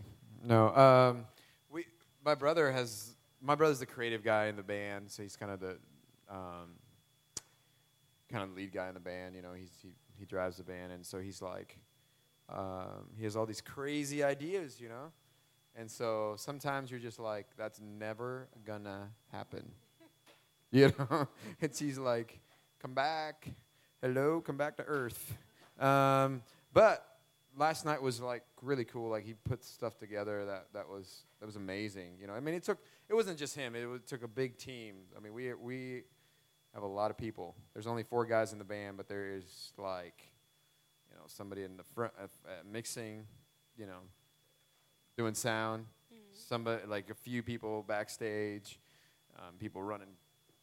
No, um, we my brother has my brother's the creative guy in the band, so he's kind of the um, kind of lead guy in the band. You know, he's he. He drives the band, and so he's like, um, he has all these crazy ideas, you know? And so sometimes you're just like, that's never gonna happen. You know? It's he's like, come back. Hello, come back to Earth. Um, but last night was like really cool. Like he put stuff together that, that was that was amazing. You know, I mean it took it wasn't just him, it, it took a big team. I mean we we have a lot of people. There's only four guys in the band, but there is like, you know, somebody in the front uh, uh, mixing, you know, doing sound. Mm-hmm. Somebody like a few people backstage, um, people running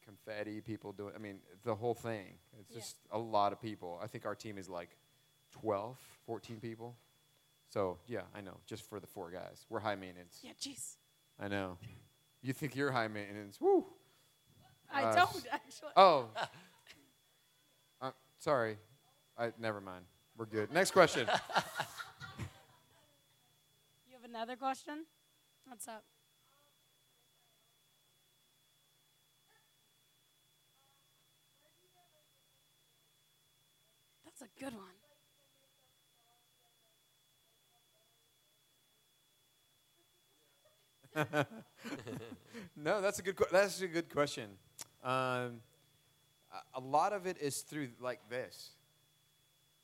confetti, people doing. I mean, the whole thing. It's yeah. just a lot of people. I think our team is like twelve, fourteen people. So yeah, I know. Just for the four guys, we're high maintenance. Yeah, jeez. I know. You think you're high maintenance? Woo. I uh, don't, actually. Oh. uh, sorry. I, never mind. We're good. Next question. You have another question? What's up? That's a good one. No, that's a good qu- that's a good question. Um, a lot of it is through like this,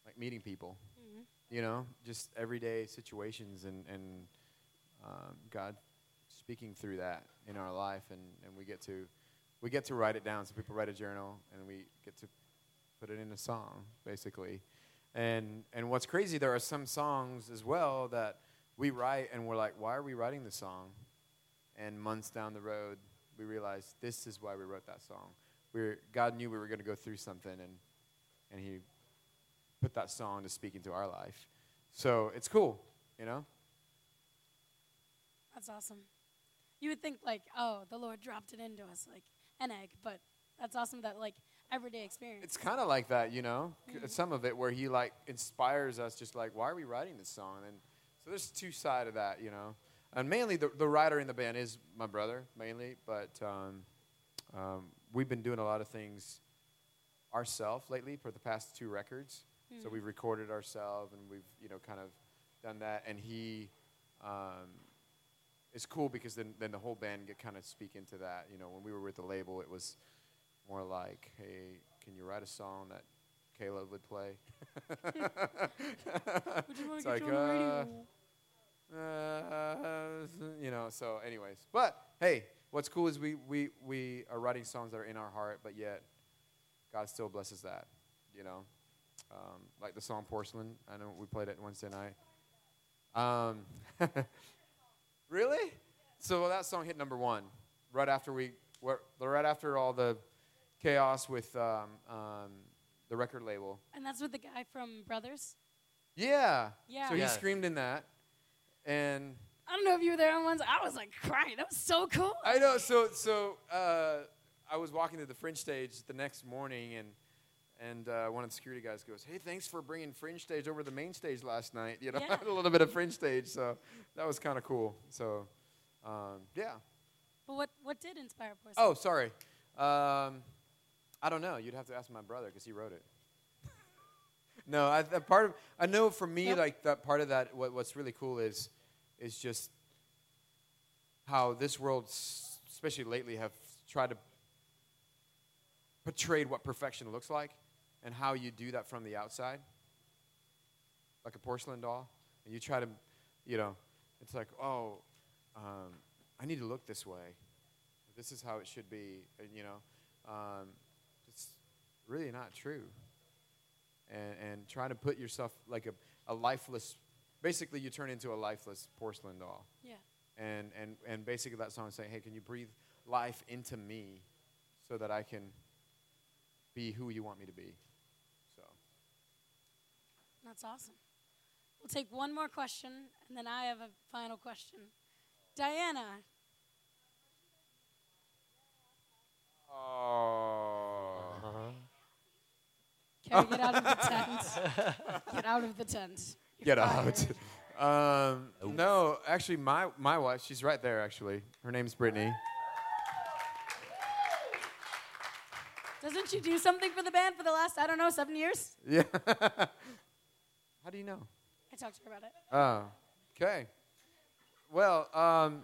like meeting people, mm-hmm. you know, just everyday situations and, and um, God speaking through that in our life. And, and we get to we get to write it down. So people write a journal and we get to put it in a song, basically. And and what's crazy, there are some songs as well that we write and we're like, why are we writing this song? And months down the road, we realized this is why we wrote that song. We're, God knew we were going to go through something, and and he put that song to speak into our life. So it's cool, you know? That's awesome. You would think, like, oh, the Lord dropped it into us, like an egg, but that's awesome that, like, everyday experience. It's kind of like that, you know? Mm-hmm. Some of it where he, like, inspires us just like, why are we writing this song? And so there's two sides of that, you know? And mainly the, the writer in the band is my brother, mainly, but um, um, we've been doing a lot of things ourselves lately for the past two records. Mm-hmm. So we've recorded ourselves and we've, you know, kind of done that. And he um, is cool because then, then the whole band get kind of speak into that. You know, when we were with the label, it was more like, hey, can you write a song that Caleb would play? Would you want to get like, you on the radio? Uh, Uh, you know, so anyways, but hey, what's cool is we, we, we are writing songs that are in our heart, but yet God still blesses that, you know, um, like the song Porcelain. I know we played it Wednesday night. Um, really? So that song hit number one right after we, right after all the chaos with um, um, the record label. And that's with the guy from Brothers? Yeah. Yeah. So he yeah. screamed in that. And I don't know if you were there on Wednesday. I was like crying. That was so cool. I know. So so uh, I was walking to the Fringe stage the next morning, and and uh, one of the security guys goes, "Hey, thanks for bringing Fringe stage over to the main stage last night." You know, yeah. A little bit of Fringe stage, so that was kind of cool. So um, yeah. But what what did inspire Porcelain? Oh, sorry. Um, I don't know. You'd have to ask my brother because he wrote it. No, I, that part of I know for me, yep. like that part of that. What, what's really cool is, is just how this world, especially lately, have tried to portray what perfection looks like, and how you do that from the outside, like a porcelain doll, and you try to, you know, it's like, oh, um, I need to look this way. This is how it should be, and you know, um, it's really not true. And, and trying to put yourself like a, a lifeless basically you turn into a lifeless porcelain doll. Yeah. And, and, and basically that song is saying, hey, can you breathe life into me so that I can be who you want me to be? So. That's awesome. We'll take one more question, and then I have a final question. Diana. Oh. Uh-huh. Carrie, get out of the tent. Get out of the tent. You're get fired. Out. Um, oh. No, actually, my, my wife, she's right there, actually. Her name's Brittany. Doesn't she do something for the band for the last, I don't know, seven years? Yeah. How do you know? I talked to her about it. Oh, okay. Well, um,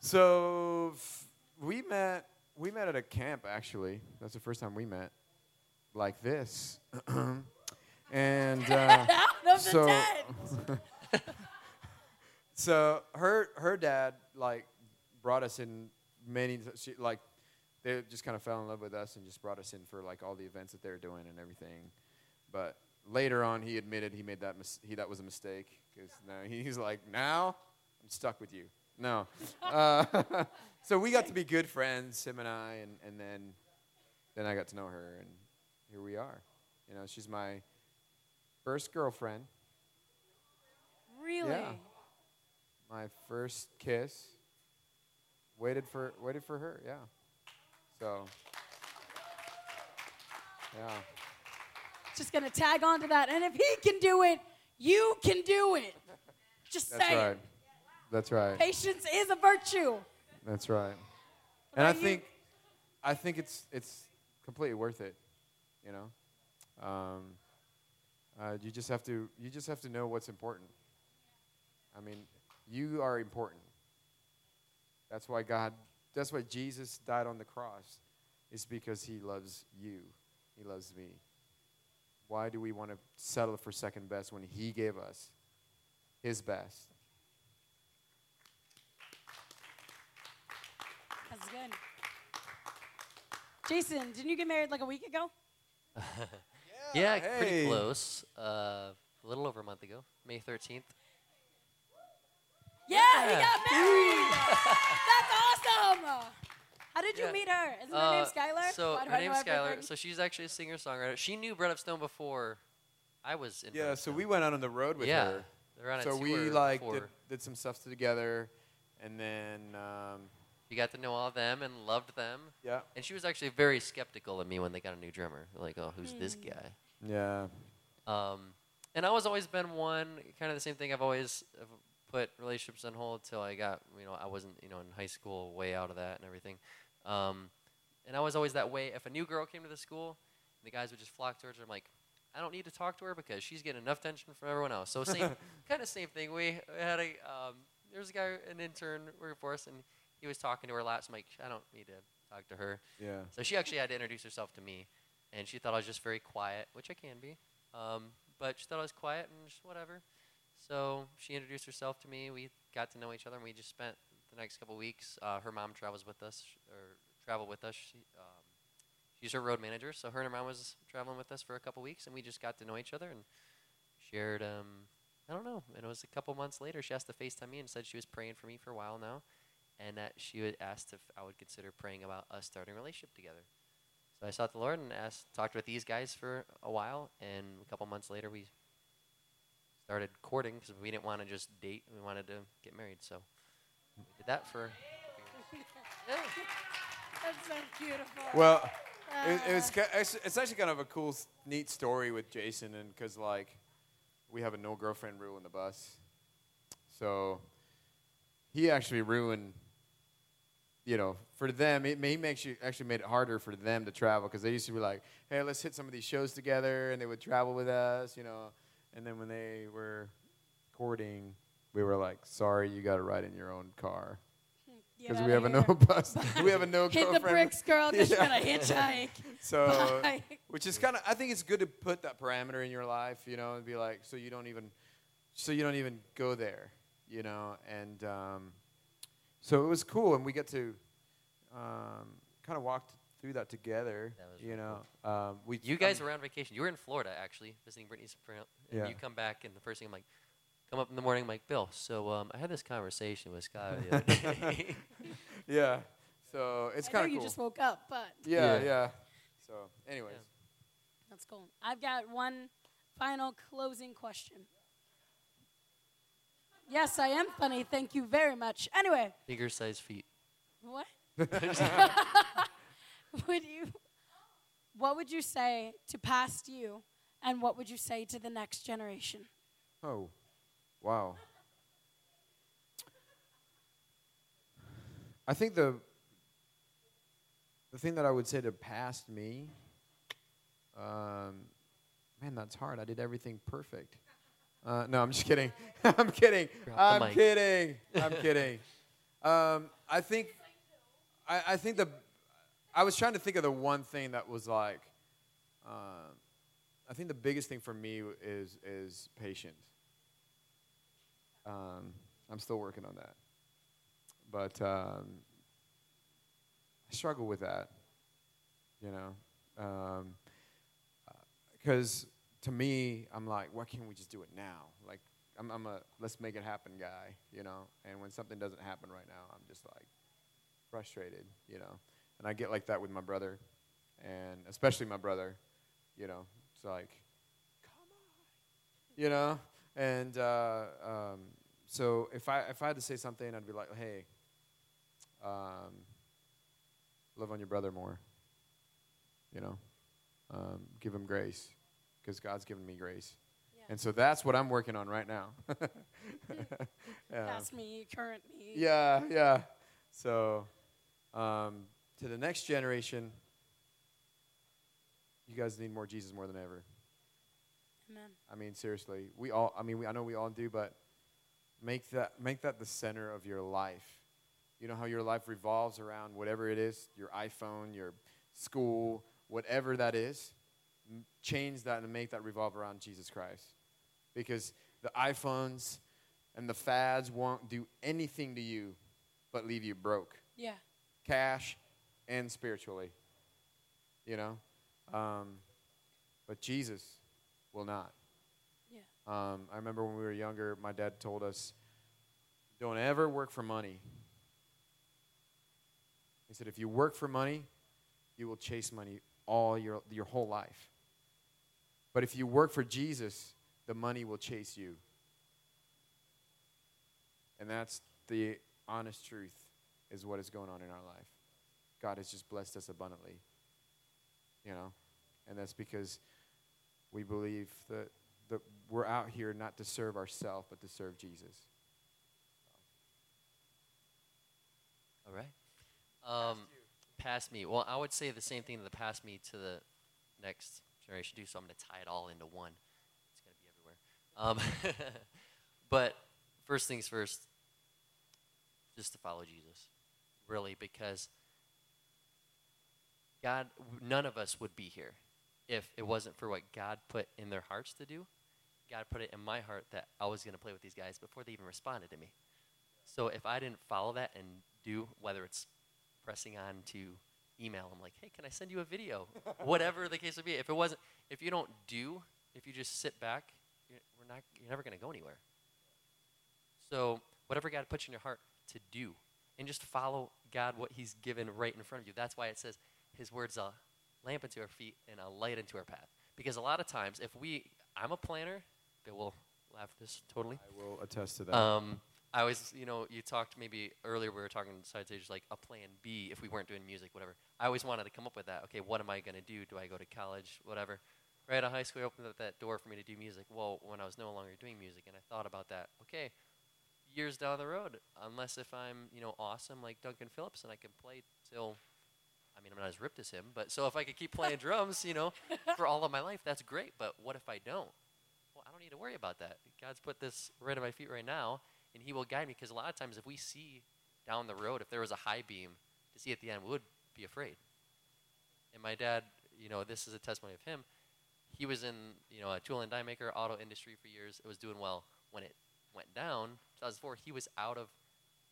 so f we met we met at a camp, actually. That's the first time we met like this. And uh, so, so her her dad like brought us in many she, like. They just kind of fell in love with us and just brought us in for like all the events that they were doing and everything. But later on, he admitted he made that mis he that was a mistake because now he's like, now I'm stuck with you. No, uh, so we got to be good friends, him and I, and and then then I got to know her, and here we are. You know, she's my first girlfriend. Really? Yeah. My first kiss. Waited for waited for her. Yeah. So, yeah. Just going to tag on to that. And if he can do it, you can do it. Just That's saying. Right. That's right. Patience is a virtue. That's right. What and I think, I think it's it's completely worth it. You know, um, uh, you just have to you just have to know what's important. I mean, you are important. That's why God. That's why Jesus died on the cross, is because he loves you. He loves me. Why do we want to settle for second best when he gave us his best? That's good. Jason, didn't you get married like a week ago? yeah, yeah hey. Pretty close. Uh, a little over a month ago, May thirteenth. Yeah, yeah, he got married. That's awesome. How did you yeah. meet her? Isn't uh, her name Skylar? So her name's Skylar. So she's actually a singer-songwriter. She knew Bread of Stone before I was in. Yeah, Bread so Stone. We went out on the road with yeah, her. Yeah, so we like did, did some stuff together, and then um, you got to know all of them and loved them. Yeah. And she was actually very skeptical of me when they got a new drummer. Like, oh, who's mm. this guy? Yeah. Um, and I was always been one kind of the same thing. I've always. I've, put relationships on hold till I got, you know, I wasn't, you know, in high school, way out of that and everything. Um, and I was always that way. If a new girl came to the school, the guys would just flock towards her. I'm like, I don't need to talk to her because she's getting enough attention from everyone else. So same, kind of same thing. We had a, um, there was a guy, an intern working for us, and he was talking to her a lot. So I'm like, I don't need to talk to her. Yeah. So she actually had to introduce herself to me, and she thought I was just very quiet, which I can be. Um, but she thought I was quiet and just whatever. So she introduced herself to me. We got to know each other, and we just spent the next couple weeks. Uh, her mom travels with us, or traveled with us. She, um, she's her road manager, so her and her mom was traveling with us for a couple weeks, and we just got to know each other and shared. Um, I don't know. And it was a couple months later. She asked to FaceTime me and said she was praying for me for a while now, and that she had asked if I would consider praying about us starting a relationship together. So I sought the Lord and asked, talked with these guys for a while, and a couple months later we. Started courting because we didn't want to just date. We wanted to get married, so we did that for. Yeah. That's so beautiful. Well, uh. it, it was, it's it's actually kind of a cool, neat story with Jason, and because like we have a no girlfriend rule in the bus, so he actually ruined. You know, for them, it, he makes you actually made it harder for them to travel because they used to be like, hey, let's hit some of these shows together, and they would travel with us, you know. And then when they were courting, we were like, sorry, you got to ride in your own car. Because we, no we have a no bus. We have a no girlfriend. Hit the bricks, girl. Just yeah. Gonna hitchhike. So, Bye. Which is kind of, I think it's good to put that parameter in your life, you know, and be like, so you don't even, so you don't even go there, you know. And um, so it was cool. And we get to um, kind of walk through that together, that was you really know. Cool. Um, we you guys um, were on vacation. You were in Florida, actually, visiting Brittany's parents. And yeah. You come back, and the first thing I'm like, come up in the morning, I'm like, Bill, so um, I had this conversation with Skylar the other day. Yeah, so it's kind of cool. I know you just woke up, but. Yeah, yeah. yeah. So anyways. Yeah. That's cool. I've got one final closing question. Yes, I am funny. Thank you very much. Anyway. Bigger size feet. What? Would you, what would you say to past you, and what would you say to the next generation? Oh, wow. I think the the thing that I would say to past me, um, man, that's hard. I did everything perfect. Uh, no, I'm just kidding. I'm kidding. I'm kidding. I'm kidding. Um, I think, I, I think the. I was trying to think of the one thing that was like, uh, I think the biggest thing for me is is patient. Um, I'm still working on that. But um, I struggle with that, you know. Because um, to me, I'm like, why can't we just do it now? Like, I'm, I'm a let's make it happen guy, you know. And when something doesn't happen right now, I'm just like frustrated, you know. And I get like that with my brother, and especially my brother, you know, it's like, come on, you know. And uh, um, so if I if I had to say something, I'd be like, hey, um, love on your brother more, you know, um, give him grace, because God's given me grace, yeah. And so that's what I'm working on right now. yeah. That's me, current me. Yeah, yeah. So. Um, To the next generation, you guys need more Jesus more than ever. Amen. I mean, seriously, we all. I mean, we, I know we all do, but make that make that the center of your life. You know how your life revolves around whatever it is, your iPhone, your school, whatever that is. M- change that and make that revolve around Jesus Christ, because the iPhones and the fads won't do anything to you, but leave you broke. Yeah. Cash. And spiritually, you know, um, but Jesus will not. Yeah. Um, I remember when we were younger, my dad told us, "Don't ever work for money." He said, "If you work for money, you will chase money all your your whole life. But if you work for Jesus, the money will chase you." And that's the honest truth, is what is going on in our life. God has just blessed us abundantly, you know, and that's because we believe that, that we're out here not to serve ourselves, but to serve Jesus. All right. Um, past me. Well, I would say the same thing to the past me to the next generation, too, so I'm going to tie it all into one. It's going to be everywhere. Um, but first things first, just to follow Jesus, really, because God, none of us would be here if it wasn't for what God put in their hearts to do. God put it in my heart that I was going to play with these guys before they even responded to me. So if I didn't follow that and do, whether it's pressing on to email, I'm like, hey, can I send you a video? Whatever the case would be. If it wasn't, if you don't do, if you just sit back, you're, we're not, you're never going to go anywhere. So whatever God puts in your heart to do, and just follow God, what he's given right in front of you. That's why it says, his words a lamp unto our feet and a light unto our path. Because a lot of times, if we, I'm a planner, Bill will laugh at this totally. I will attest to that. Um, I always, you know, you talked maybe earlier, we were talking side stages, like a plan B if we weren't doing music, whatever. I always wanted to come up with that. Okay, what am I going to do? Do I go to college, whatever? Right out of high school, I opened up that door for me to do music. Well, when I was no longer doing music, and I thought about that, okay, years down the road, unless if I'm, you know, awesome like Duncan Phillips and I can play till... I mean, I'm not as ripped as him, but so if I could keep playing drums, you know, for all of my life, that's great. But what if I don't? Well, I don't need to worry about that. God's put this right at my feet right now, and he will guide me. Because a lot of times if we see down the road, if there was a high beam to see at the end, we would be afraid. And my dad, you know, this is a testimony of him. He was in, you know, a tool and die maker, auto industry for years. It was doing well. When it went down, two thousand four, he was out of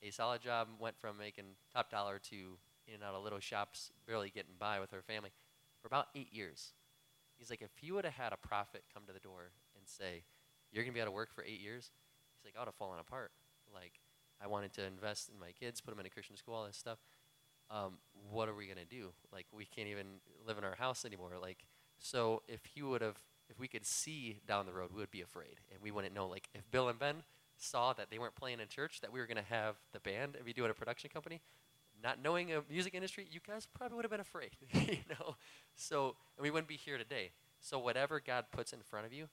a solid job, went from making top dollar to in and out of little shops, barely getting by with her family, for about eight years. He's like, if he would have had a prophet come to the door and say, you're going to be out of work for eight years, She's like, I would have fallen apart. Like, I wanted to invest in my kids, put them in a Christian school, all this stuff. Um, what are we going to do? Like, we can't even live in our house anymore. Like, so if he would have, if we could see down the road, we would be afraid. And we wouldn't know, like, if Bill and Ben saw that they weren't playing in church, that we were going to have the band and be doing a production company, not knowing a music industry, you guys probably would have been afraid, you know? So, and we wouldn't be here today. So whatever God puts in front of you,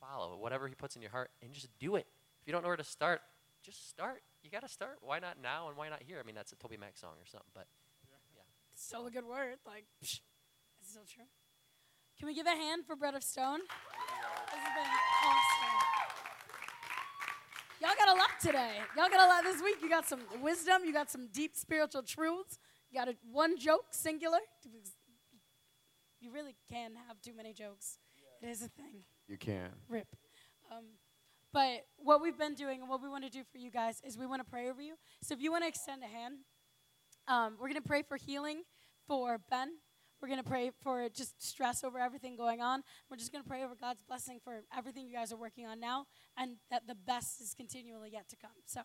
follow. Whatever he puts in your heart, and just do it. If you don't know where to start, just start. You got to start. Why not now and why not here? I mean, that's a Toby Mac song or something, but yeah. yeah. It's still a good word. Like, psh, it's still true. Can we give a hand for Bread of Stone? This has been awesome. Y'all got a lot today. Y'all got a lot this week. You got some wisdom. You got some deep spiritual truths. You got a, one joke, singular. You really can have too many jokes. Yeah. It is a thing. You can. Rip. Um, but what we've been doing and what we want to do for you guys is we want to pray over you. So if you want to extend a hand, um, we're going to pray for healing for Ben. We're going to pray for just stress over everything going on. We're just going to pray over God's blessing for everything you guys are working on now, and that the best is continually yet to come. So,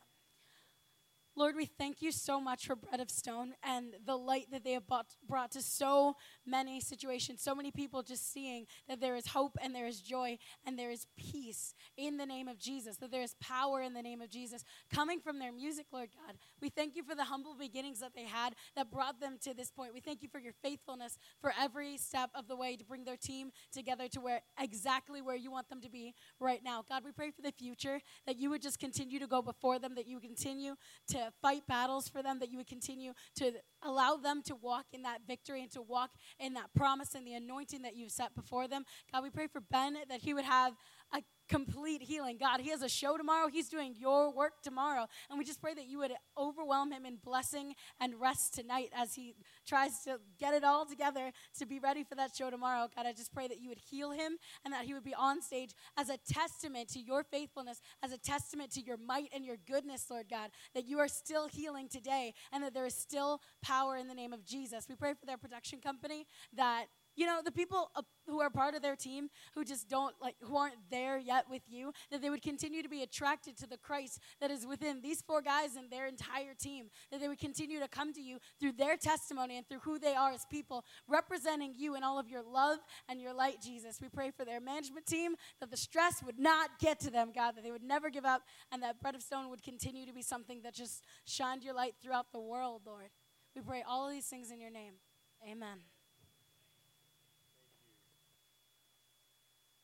Lord, we thank you so much for Bread of Stone and the light that they have brought to so many situations, so many people just seeing that there is hope and there is joy and there is peace in the name of Jesus, that there is power in the name of Jesus coming from their music, Lord God. We thank you for the humble beginnings that they had that brought them to this point. We thank you for your faithfulness for every step of the way to bring their team together to where exactly where you want them to be right now. God, we pray for the future, that you would just continue to go before them, that you continue to fight battles for them, that you would continue to allow them to walk in that victory and to walk in that promise and the anointing that you've set before them. God, we pray for Ben, that he would have a complete healing. God, he has a show tomorrow. He's doing your work tomorrow. And we just pray that you would overwhelm him in blessing and rest tonight as he tries to get it all together to be ready for that show tomorrow. God, I just pray that you would heal him and that he would be on stage as a testament to your faithfulness, as a testament to your might and your goodness, Lord God, that you are still healing today and that there is still power in the name of Jesus. We pray for their production company, that you know, the people who are part of their team who just don't, like, who aren't there yet with you, that they would continue to be attracted to the Christ that is within these four guys and their entire team, that they would continue to come to you through their testimony and through who they are as people, representing you in all of your love and your light, Jesus. We pray for their management team, that the stress would not get to them, God, that they would never give up, and that Bread of Stone would continue to be something that just shined your light throughout the world, Lord. We pray all of these things in your name. Amen.